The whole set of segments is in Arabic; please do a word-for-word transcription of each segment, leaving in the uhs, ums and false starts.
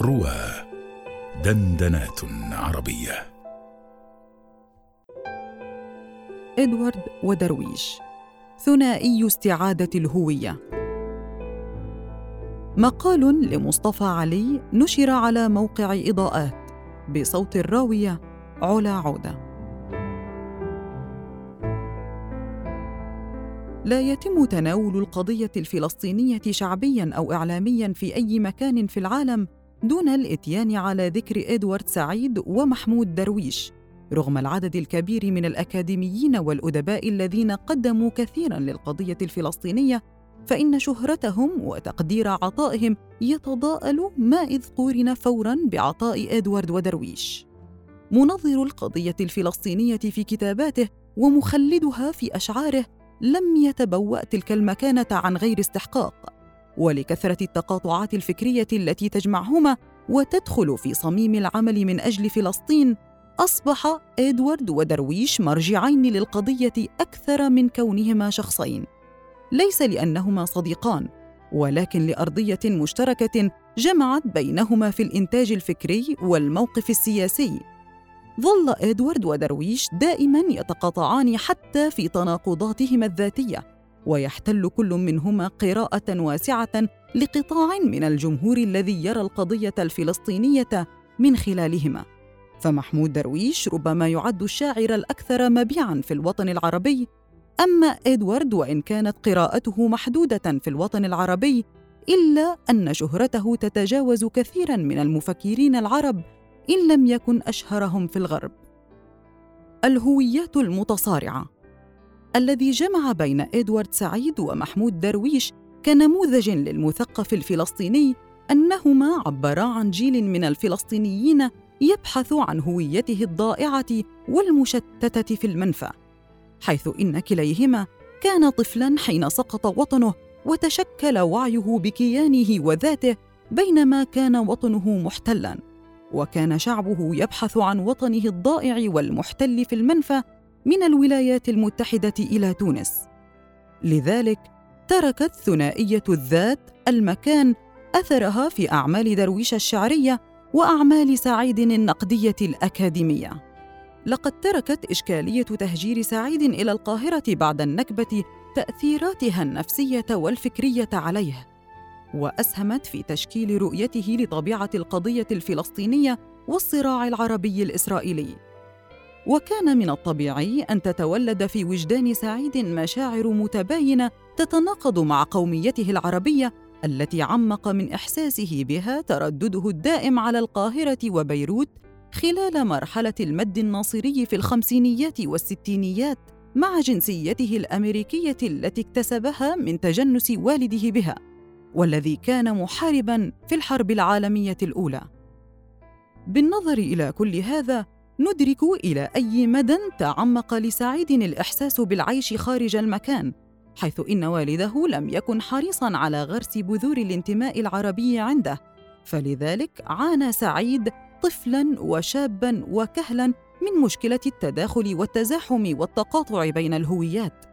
روى دندنات عربية. إدوارد ودرويش، ثنائي استعادة الهوية. مقال لمصطفى علي نشر على موقع إضاءات بصوت الراوية علا عودة. لا يتم تناول القضية الفلسطينية شعبياً أو إعلامياً في أي مكان في العالم دون الإتيان على ذكر إدوارد سعيد ومحمود درويش، رغم العدد الكبير من الأكاديميين والأدباء الذين قدموا كثيراً للقضية الفلسطينية، فإن شهرتهم وتقدير عطائهم يتضاءل ما إذ قورن فوراً بعطاء إدوارد ودرويش. منظر القضية الفلسطينية في كتاباته ومخلدها في أشعاره لم يتبوأ تلك المكانة عن غير استحقاق، ولكثرة التقاطعات الفكرية التي تجمعهما وتدخل في صميم العمل من أجل فلسطين، أصبح إدوارد ودرويش مرجعين للقضية أكثر من كونهما شخصين، ليس لأنهما صديقان، ولكن لأرضية مشتركة جمعت بينهما في الإنتاج الفكري والموقف السياسي. ظل إدوارد ودرويش دائماً يتقاطعان حتى في تناقضاتهما الذاتية، ويحتل كل منهما قراءة واسعة لقطاع من الجمهور الذي يرى القضية الفلسطينية من خلالهما. فمحمود درويش ربما يعد الشاعر الأكثر مبيعاً في الوطن العربي، أما إدوارد وإن كانت قراءته محدودة في الوطن العربي، إلا أن شهرته تتجاوز كثيراً من المفكرين العرب إن لم يكن أشهرهم في الغرب. الهويات المتصارعة الذي جمع بين إدوارد سعيد ومحمود درويش كنموذج للمثقف الفلسطيني أنهما عبرا عن جيل من الفلسطينيين يبحث عن هويته الضائعة والمشتتة في المنفى، حيث إن كليهما كان طفلاً حين سقط وطنه وتشكل وعيه بكيانه وذاته، بينما كان وطنه محتلاً، وكان شعبه يبحث عن وطنه الضائع والمحتل في المنفى من الولايات المتحدة إلى تونس. لذلك تركت ثنائية الذات المكان أثرها في أعمال درويش الشعرية وأعمال سعيد النقدية الأكاديمية. لقد تركت إشكالية تهجير سعيد إلى القاهرة بعد النكبة تأثيراتها النفسية والفكرية عليه، وأسهمت في تشكيل رؤيته لطبيعة القضية الفلسطينية والصراع العربي الإسرائيلي. وكان من الطبيعي أن تتولد في وجدان سعيد مشاعر متباينة تتناقض مع قوميته العربية التي عمق من إحساسه بها تردده الدائم على القاهرة وبيروت خلال مرحلة المد الناصري في الخمسينيات والستينيات، مع جنسيته الأمريكية التي اكتسبها من تجنس والده بها، والذي كان محارباً في الحرب العالمية الأولى. بالنظر إلى كل هذا، ندرك إلى أي مدى تعمق لسعيد الإحساس بالعيش خارج المكان، حيث إن والده لم يكن حريصاً على غرس بذور الانتماء العربي عنده، فلذلك عانى سعيد طفلاً وشاباً وكهلاً من مشكلة التداخل والتزاحم والتقاطع بين الهويات.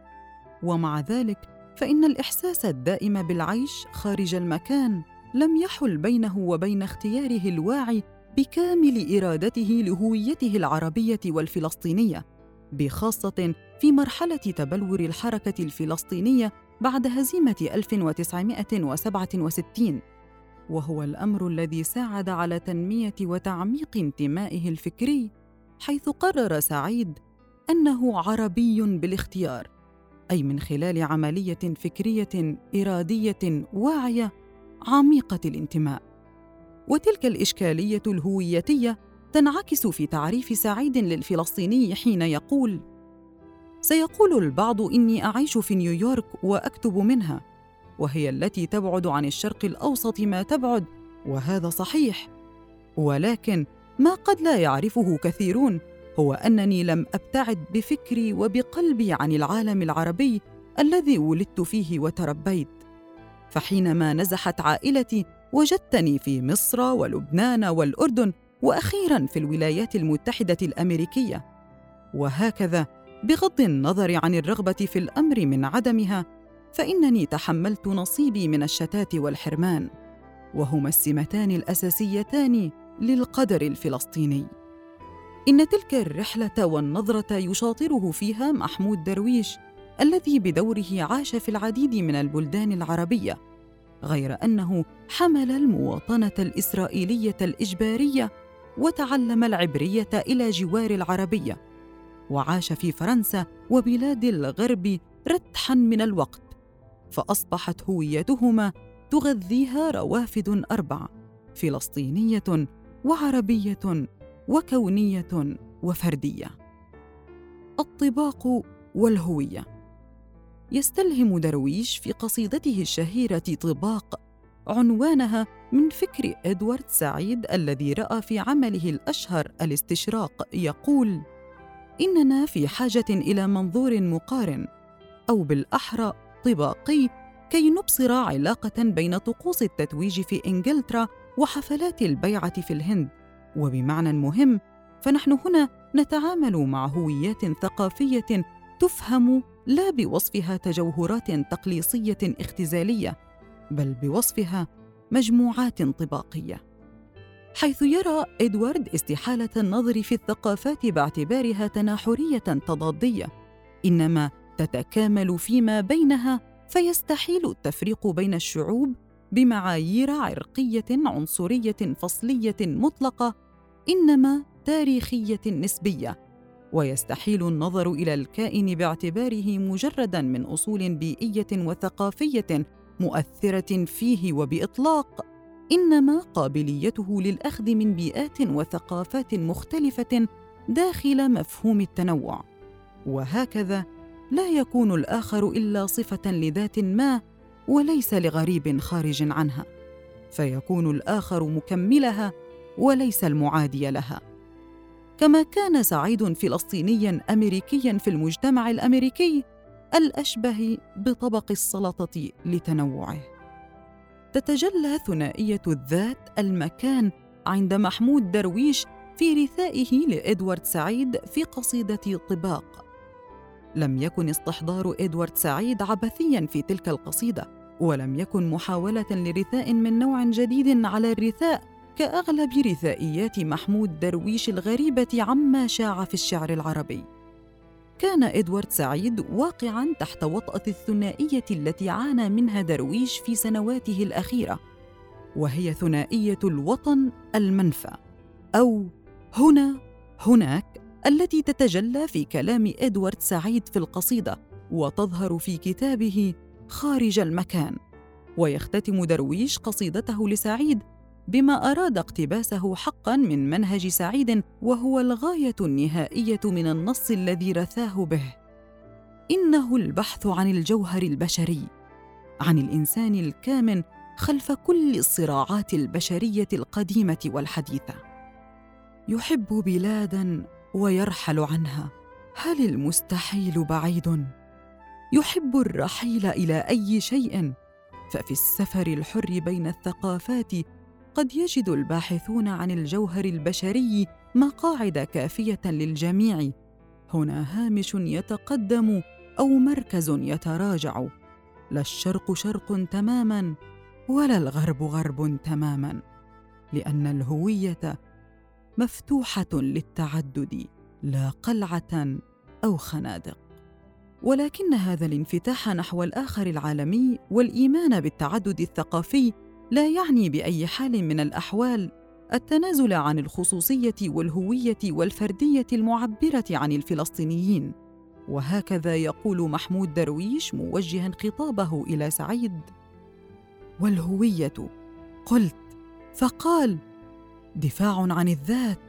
ومع ذلك فإن الإحساس الدائم بالعيش خارج المكان لم يحل بينه وبين اختياره الواعي بكامل إرادته لهويته العربية والفلسطينية، بخاصة في مرحلة تبلور الحركة الفلسطينية بعد هزيمة ألف وتسعمائة وسبعة وستين، وهو الأمر الذي ساعد على تنمية وتعميق انتمائه الفكري، حيث قرر سعيد أنه عربي بالاختيار، أي من خلال عملية فكرية إرادية واعية عميقة الانتماء. وتلك الإشكالية الهويتية تنعكس في تعريف سعيد للفلسطيني حين يقول: سيقول البعض إني أعيش في نيويورك وأكتب منها، وهي التي تبعد عن الشرق الأوسط ما تبعد، وهذا صحيح، ولكن ما قد لا يعرفه كثيرون هو أنني لم أبتعد بفكري وبقلبي عن العالم العربي الذي ولدت فيه وتربيت، فحينما نزحت عائلتي وجدتني في مصر ولبنان والأردن، وأخيراً في الولايات المتحدة الأمريكية، وهكذا. بغض النظر عن الرغبة في الأمر من عدمها، فإنني تحملت نصيبي من الشتات والحرمان، وهما السمتان الأساسيتان للقدر الفلسطيني. إن تلك الرحلة والنظرة يشاطره فيها محمود درويش الذي بدوره عاش في العديد من البلدان العربية، غير أنه حمل المواطنة الإسرائيلية الإجبارية وتعلم العبرية إلى جوار العربية، وعاش في فرنسا وبلاد الغرب رتحاً من الوقت، فأصبحت هويتهما تغذيها روافد أربع: فلسطينية وعربية وكونية وفردية. الطباق والهوية. يستلهم درويش في قصيدته الشهيرة طباق عنوانها من فكر إدوارد سعيد الذي رأى في عمله الأشهر الاستشراق، يقول: إننا في حاجة إلى منظور مقارن، أو بالأحرى طباقي، كي نبصر علاقة بين طقوس التتويج في إنجلترا وحفلات البيعة في الهند. وبمعنى مهم، فنحن هنا نتعامل مع هويات ثقافية تفهم لا بوصفها تجوهرات تقليصية اختزالية، بل بوصفها مجموعات طباقية، حيث يرى إدوارد استحالة النظر في الثقافات باعتبارها تناحرية تضادية، إنما تتكامل فيما بينها، فيستحيل التفريق بين الشعوب بمعايير عرقية عنصرية فصلية مطلقة، إنما تاريخية نسبية، ويستحيل النظر إلى الكائن باعتباره مجرداً من أصول بيئية وثقافية مؤثرة فيه وبإطلاق، إنما قابليته للأخذ من بيئات وثقافات مختلفة داخل مفهوم التنوع. وهكذا لا يكون الآخر إلا صفة لذات ما وليس لغريب خارج عنها، فيكون الآخر مكملها وليس المعادي لها. كما كان سعيد فلسطينياً أمريكياً في المجتمع الأمريكي الأشبه بطبق السلطة لتنوعه. تتجلى ثنائية الذات المكان عند محمود درويش في رثائه لإدوارد سعيد في قصيدة طباق. لم يكن استحضار إدوارد سعيد عبثياً في تلك القصيدة، ولم يكن محاولة لرثاء من نوع جديد على الرثاء كأغلب رثائيات محمود درويش الغريبة عما شاع في الشعر العربي. كان إدوارد سعيد واقعاً تحت وطأة الثنائية التي عانى منها درويش في سنواته الأخيرة، وهي ثنائية الوطن المنفى، أو هنا هناك، التي تتجلى في كلام إدوارد سعيد في القصيدة وتظهر في كتابه خارج المكان. ويختتم درويش قصيدته لسعيد بما أراد اقتباسه حقاً من منهج سعيد، وهو الغاية النهائية من النص الذي رثاه به: إنه البحث عن الجوهر البشري، عن الإنسان الكامن خلف كل الصراعات البشرية القديمة والحديثة. يحب بلاداً ويرحل عنها، هل المستحيل بعيد؟ يحب الرحيل إلى أي شيء، ففي السفر الحر بين الثقافات قد يجد الباحثون عن الجوهر البشري مقاعد كافية للجميع. هنا هامش يتقدم أو مركز يتراجع، لا الشرق شرق تماماً ولا الغرب غرب تماماً، لأن الهوية مفتوحة للتعدد لا قلعة أو خنادق. ولكن هذا الانفتاح نحو الآخر العالمي والإيمان بالتعدد الثقافي لا يعني بأي حال من الأحوال التنازل عن الخصوصية والهوية والفردية المعبرة عن الفلسطينيين. وهكذا يقول محمود درويش موجهاً خطابه إلى سعيد: والهوية، قلت فقال، دفاع عن الذات.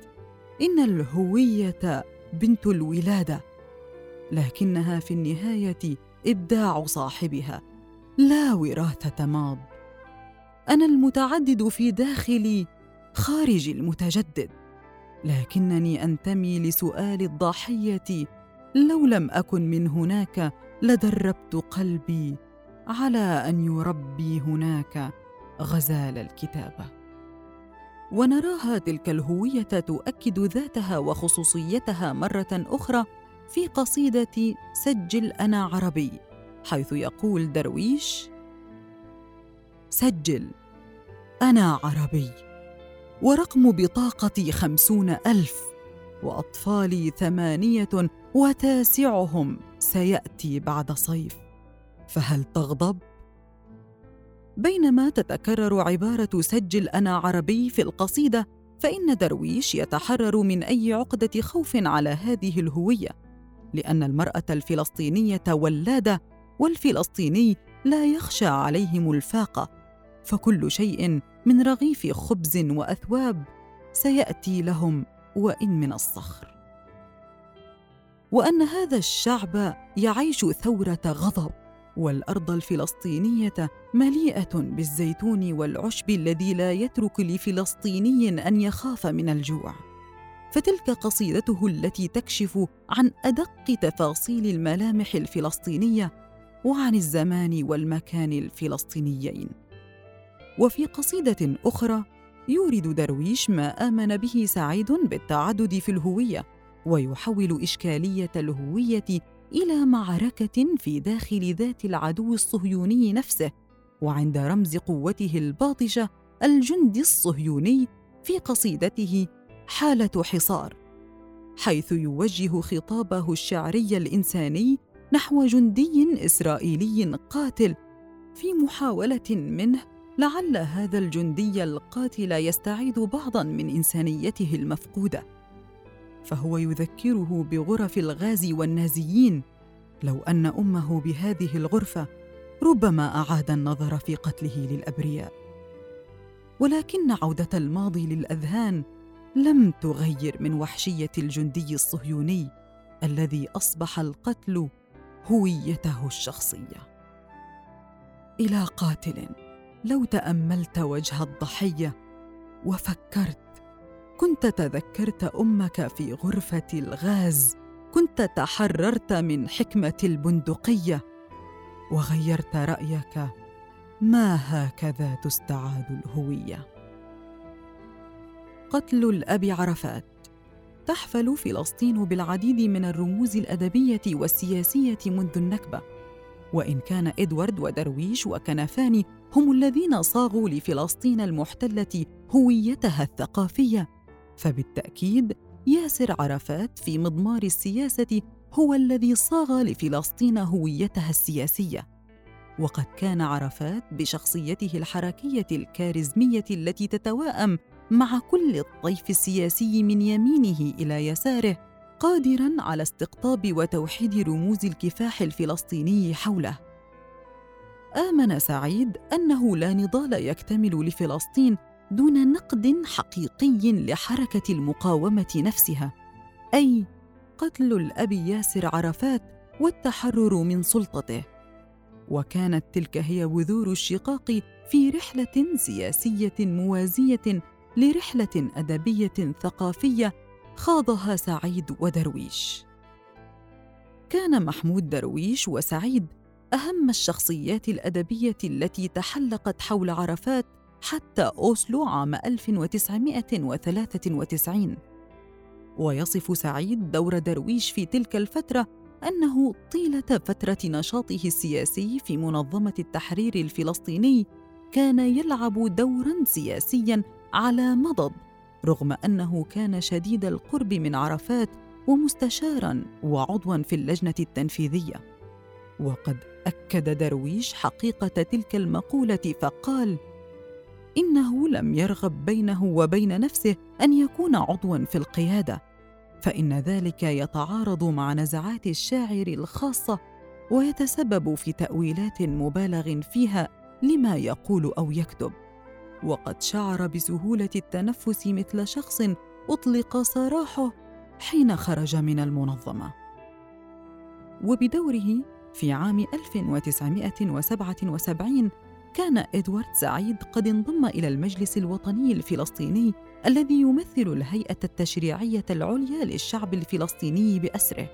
إن الهوية بنت الولادة، لكنها في النهاية إبداع صاحبها، لا وراثة ماض. أنا المتعدد في داخلي خارج المتجدد، لكنني أنتمي لسؤال الضاحية: لو لم أكن من هناك لدربت قلبي على أن يربي هناك غزال الكتابة. ونراها تلك الهوية تؤكد ذاتها وخصوصيتها مرة أخرى في قصيدة سجل أنا عربي، حيث يقول درويش: سجل أنا عربي، ورقم بطاقتي خمسون ألف، وأطفالي ثمانية وتاسعهم سيأتي بعد صيف، فهل تغضب؟ بينما تتكرر عبارة سجل أنا عربي في القصيدة، فإن درويش يتحرر من أي عقدة خوف على هذه الهوية، لأن المرأة الفلسطينية ولادة، والفلسطيني لا يخشى عليهم الفاقة، فكل شيء من رغيف خبز وأثواب سيأتي لهم وإن من الصخر. وأن هذا الشعب يعيش ثورة غضب، والأرض الفلسطينية مليئة بالزيتون والعشب الذي لا يترك لفلسطيني أن يخاف من الجوع. فتلك قصيدته التي تكشف عن أدق تفاصيل الملامح الفلسطينية وعن الزمان والمكان الفلسطينيين. وفي قصيدة أخرى يورد درويش ما آمن به سعيد بالتعدد في الهوية، ويحول إشكالية الهوية إلى معركة في داخل ذات العدو الصهيوني نفسه، وعند رمز قوته الباطشة الجندي الصهيوني في قصيدته حالة حصار، حيث يوجه خطابه الشعري الإنساني نحو جندي إسرائيلي قاتل، في محاولة منه لعل هذا الجندي القاتل يستعيد بعضاً من إنسانيته المفقودة، فهو يذكره بغرف الغاز والنازيين، لو أن أمه بهذه الغرفة ربما أعاد النظر في قتله للأبرياء. ولكن عودة الماضي للأذهان لم تغير من وحشية الجندي الصهيوني الذي أصبح القتل هويته الشخصية. إلى قاتل لو تأملت وجه الضحية وفكرت كنت تذكرت أمك في غرفة الغاز، كنت تحررت من حكمة البندقية وغيرت رأيك، ما هكذا تستعاد الهوية. قتل الأب عرفات. تحفل فلسطين بالعديد من الرموز الأدبية والسياسية منذ النكبة، وإن كان إدوارد ودرويش وكنفاني هم الذين صاغوا لفلسطين المحتلة هويتها الثقافية، فبالتأكيد ياسر عرفات في مضمار السياسة هو الذي صاغ لفلسطين هويتها السياسية. وقد كان عرفات بشخصيته الحركية الكاريزمية التي تتواءم مع كل الطيف السياسي من يمينه إلى يساره قادراً على استقطاب وتوحيد رموز الكفاح الفلسطيني حوله. آمن سعيد أنه لا نضال يكتمل لفلسطين دون نقد حقيقي لحركة المقاومة نفسها، أي قتل الأب ياسر عرفات والتحرر من سلطته. وكانت تلك هي بذور الشقاق في رحلة سياسية موازية لرحلة أدبية ثقافية خاضها سعيد ودرويش. كان محمود درويش وسعيد أهم الشخصيات الأدبية التي تحلقت حول عرفات حتى أوسلو عام ألف وتسعمائة وثلاثة وتسعين. ويصف سعيد دور درويش في تلك الفترة أنه طيلة فترة نشاطه السياسي في منظمة التحرير الفلسطيني كان يلعب دوراً سياسياً على مضض، رغم أنه كان شديد القرب من عرفات ومستشاراً وعضواً في اللجنة التنفيذية. وقد أكد درويش حقيقة تلك المقولة فقال: إنه لم يرغب بينه وبين نفسه أن يكون عضواً في القيادة، فإن ذلك يتعارض مع نزعات الشاعر الخاصة ويتسبب في تأويلات مبالغ فيها لما يقول أو يكتب. وقد شعر بسهولة التنفس مثل شخص أطلق سراحه حين خرج من المنظمة. وبدوره في عام ألف وتسعمائة وسبعة وسبعين كان إدوارد سعيد قد انضم إلى المجلس الوطني الفلسطيني الذي يمثل الهيئة التشريعية العليا للشعب الفلسطيني بأسره،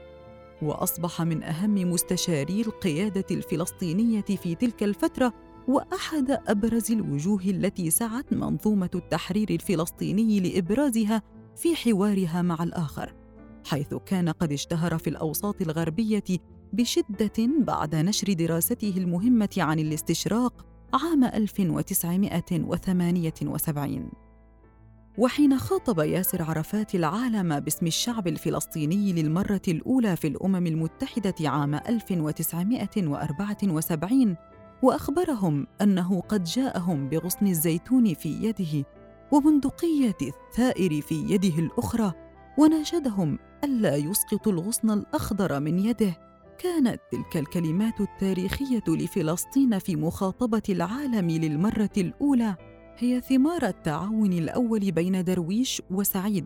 وأصبح من أهم مستشاري القيادة الفلسطينية في تلك الفترة، وأحد أبرز الوجوه التي سعت منظومة التحرير الفلسطيني لإبرازها في حوارها مع الآخر، حيث كان قد اشتهر في الأوساط الغربية بشدة بعد نشر دراسته المهمة عن الاستشراق عام ألف وتسعمائة وثمانية وسبعين. وحين خاطب ياسر عرفات العالم باسم الشعب الفلسطيني للمرة الأولى في الأمم المتحدة عام ألف وتسعمائة وأربعة وسبعين، وأخبرهم أنه قد جاءهم بغصن الزيتون في يده وبندقية الثائر في يده الأخرى، وناشدهم ألا يسقطوا الغصن الأخضر من يده، كانت تلك الكلمات التاريخية لفلسطين في مخاطبة العالم للمرة الأولى هي ثمار التعاون الأول بين درويش وسعيد،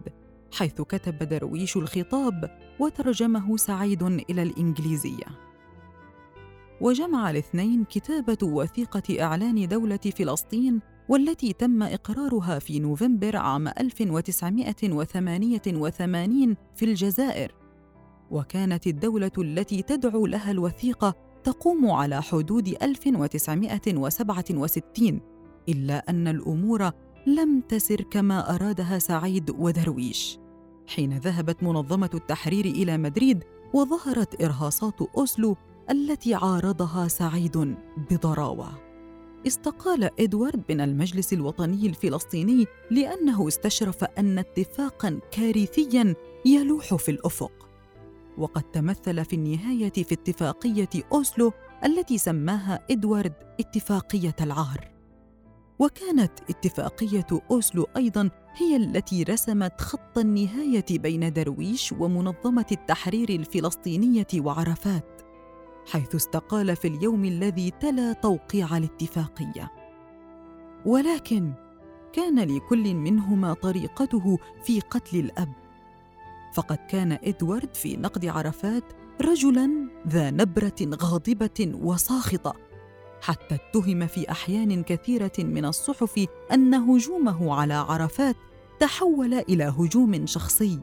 حيث كتب درويش الخطاب وترجمه سعيد إلى الإنجليزية. وجمع الاثنين كتابة وثيقة إعلان دولة فلسطين، والتي تم إقرارها في نوفمبر عام ألف وتسعمائة وثمانية وثمانين في الجزائر. وكانت الدولة التي تدعو لها الوثيقة تقوم على حدود ألف وتسعمائة وسبعة وستين، إلا أن الأمور لم تسر كما أرادها سعيد ودرويش. حين ذهبت منظمة التحرير إلى مدريد، وظهرت إرهاصات أوسلو التي عارضها سعيد بضراوة. استقال إدوارد من المجلس الوطني الفلسطيني لأنه استشرف أن اتفاقاً كارثياً يلوح في الأفق، وقد تمثل في النهاية في اتفاقية أوسلو التي سماها إدوارد اتفاقية العار. وكانت اتفاقية أوسلو أيضاً هي التي رسمت خط النهاية بين درويش ومنظمة التحرير الفلسطينية وعرفات، حيث استقال في اليوم الذي تلا توقيع الاتفاقية. ولكن كان لكل منهما طريقته في قتل الأب، فقد كان إدوارد في نقد عرفات رجلاً ذا نبرة غاضبة وساخطة، حتى اتهم في أحيان كثيرة من الصحف أن هجومه على عرفات تحول إلى هجوم شخصي،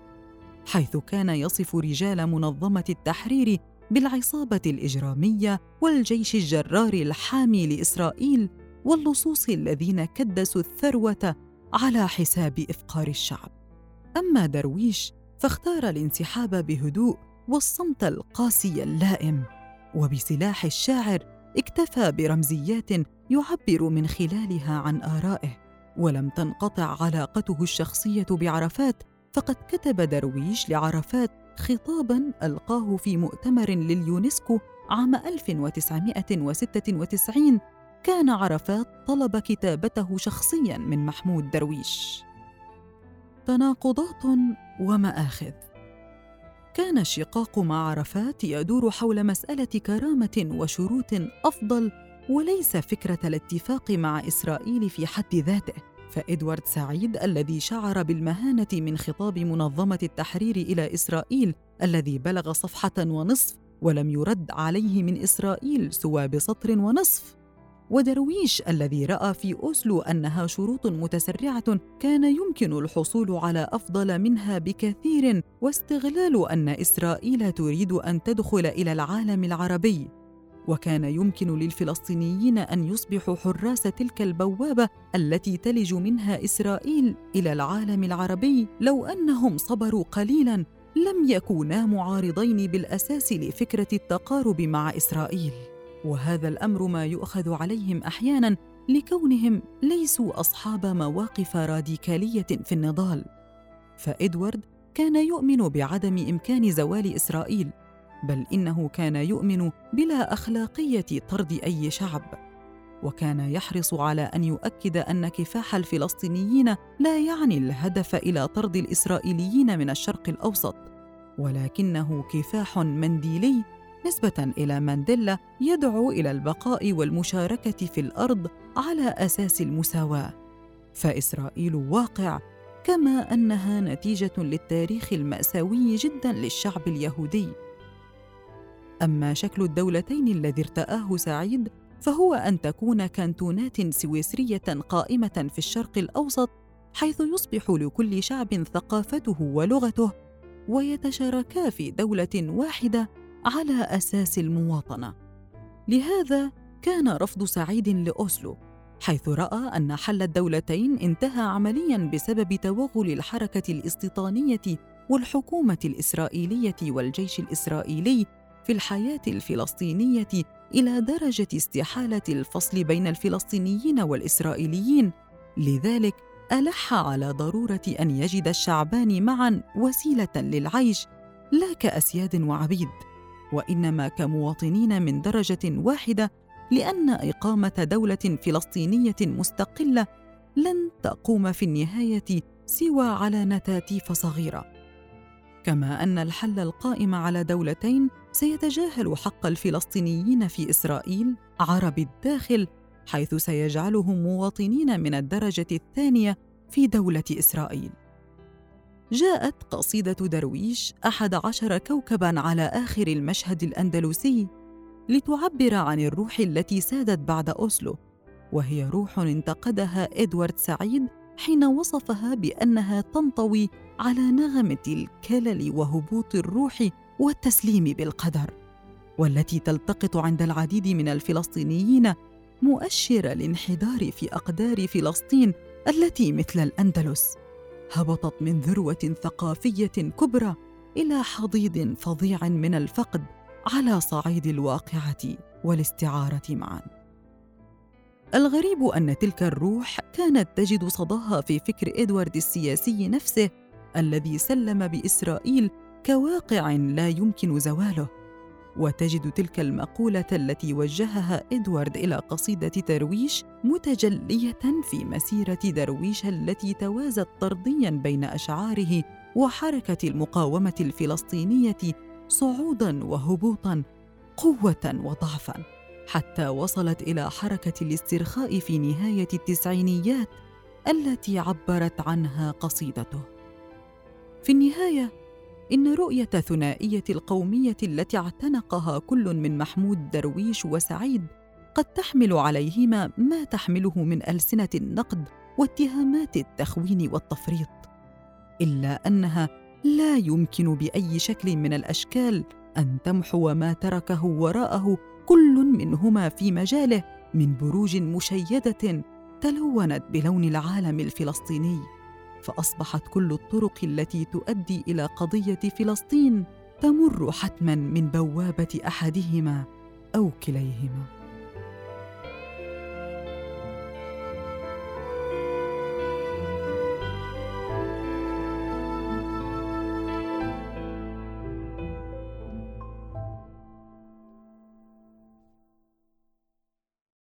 حيث كان يصف رجال منظمة التحرير بالعصابة الإجرامية والجيش الجرار الحامي لإسرائيل واللصوص الذين كدسوا الثروة على حساب إفقار الشعب. أما درويش فاختار الانسحاب بهدوء والصمت القاسي اللائم، وبسلاح الشاعر اكتفى برمزيات يعبر من خلالها عن آرائه. ولم تنقطع علاقته الشخصية بعرفات، فقد كتب درويش لعرفات خطاباً ألقاه في مؤتمر لليونسكو عام ألف وتسعمائة وستة وتسعين، كان عرفات طلب كتابته شخصياً من محمود درويش. تناقضات ومآخذ. كان الشقاق مع عرفات يدور حول مسألة كرامة وشروط أفضل، وليس فكرة الاتفاق مع إسرائيل في حد ذاته. فإدوارد سعيد الذي شعر بالمهانة من خطاب منظمة التحرير إلى إسرائيل الذي بلغ صفحة ونصف ولم يرد عليه من إسرائيل سوى بسطر ونصف، ودرويش الذي رأى في أوسلو أنها شروط متسرعة كان يمكن الحصول على أفضل منها بكثير، واستغلال أن إسرائيل تريد أن تدخل إلى العالم العربي، وكان يمكن للفلسطينيين أن يصبحوا حراس تلك البوابة التي تلج منها إسرائيل إلى العالم العربي لو أنهم صبروا قليلاً. لم يكونا معارضين بالأساس لفكرة التقارب مع إسرائيل، وهذا الأمر ما يؤخذ عليهم أحياناً لكونهم ليسوا أصحاب مواقف راديكالية في النضال. فإدوارد كان يؤمن بعدم إمكان زوال إسرائيل، بل إنه كان يؤمن بلا أخلاقية طرد أي شعب، وكان يحرص على أن يؤكد أن كفاح الفلسطينيين لا يعني الهدف إلى طرد الإسرائيليين من الشرق الأوسط، ولكنه كفاح منديلي نسبة إلى مانديلا يدعو إلى البقاء والمشاركة في الأرض على أساس المساواة. فإسرائيل واقع، كما أنها نتيجة للتاريخ المأساوي جداً للشعب اليهودي. أما شكل الدولتين الذي ارتآه سعيد فهو أن تكون كانتونات سويسرية قائمة في الشرق الأوسط، حيث يصبح لكل شعب ثقافته ولغته، ويتشاركا في دولة واحدة على أساس المواطنة. لهذا كان رفض سعيد لأوسلو، حيث رأى أن حل الدولتين انتهى عملياً بسبب توغل الحركة الاستيطانية والحكومة الإسرائيلية والجيش الإسرائيلي في الحياة الفلسطينية إلى درجة استحالة الفصل بين الفلسطينيين والإسرائيليين، لذلك ألح على ضرورة أن يجد الشعبان معاً وسيلة للعيش لا كأسياد وعبيد، وإنما كمواطنين من درجة واحدة، لأن إقامة دولة فلسطينية مستقلة لن تقوم في النهاية سوى على نتاتيف صغيرة. كما أن الحل القائم على دولتين سيتجاهل حق الفلسطينيين في إسرائيل عرب الداخل، حيث سيجعلهم مواطنين من الدرجة الثانية في دولة إسرائيل. جاءت قصيدة درويش أحد عشر كوكباً على آخر المشهد الأندلسي لتعبر عن الروح التي سادت بعد أوسلو، وهي روح انتقدها إدوارد سعيد حين وصفها بأنها تنطوي على نغمة الكلل وهبوط الروح والتسليم بالقدر، والتي تلتقط عند العديد من الفلسطينيين، مؤشر الانحدار في أقدار فلسطين التي مثل الأندلس هبطت من ذروة ثقافية كبرى إلى حضيض فظيع من الفقد على صعيد الواقعة والاستعارة معا. الغريب أن تلك الروح كانت تجد صداها في فكر إدوارد السياسي نفسه، الذي سلم بإسرائيل كواقع لا يمكن زواله. وتجد تلك المقولة التي وجهها إدوارد إلى قصيدة درويش متجلية في مسيرة درويش التي توازت طردياً بين أشعاره وحركة المقاومة الفلسطينية صعوداً وهبوطاً، قوة وضعفاً، حتى وصلت إلى حركة الاسترخاء في نهاية التسعينيات التي عبرت عنها قصيدته. في النهاية، إن رؤية ثنائية القومية التي اعتنقها كل من محمود درويش وسعيد قد تحمل عليهما ما تحمله من ألسنة النقد واتهامات التخوين والتفريط، إلا أنها لا يمكن بأي شكل من الأشكال أن تمحو ما تركه وراءه كل منهما في مجاله من بروج مشيدة تلونت بلون العالم الفلسطيني، فأصبحت كل الطرق التي تؤدي إلى قضية فلسطين تمر حتماً من بوابة أحدهما أو كليهما.